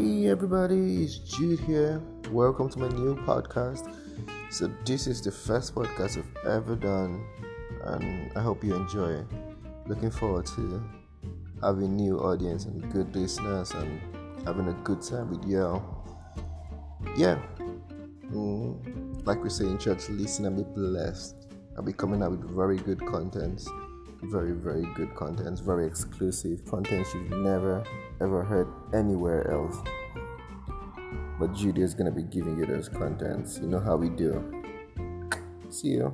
Hi everybody, it's Jude here. Welcome to my new podcast. So this is the first podcast I've ever done, and I hope you enjoy it. Looking forward to having new audience and good listeners and having a good time with y'all. Like we say in church, listen and be blessed. I'll be coming out with very good contents. Very, very good contents, very exclusive contents you've never ever heard anywhere else. But Judy is going to be giving you those contents. You know how we do. See you.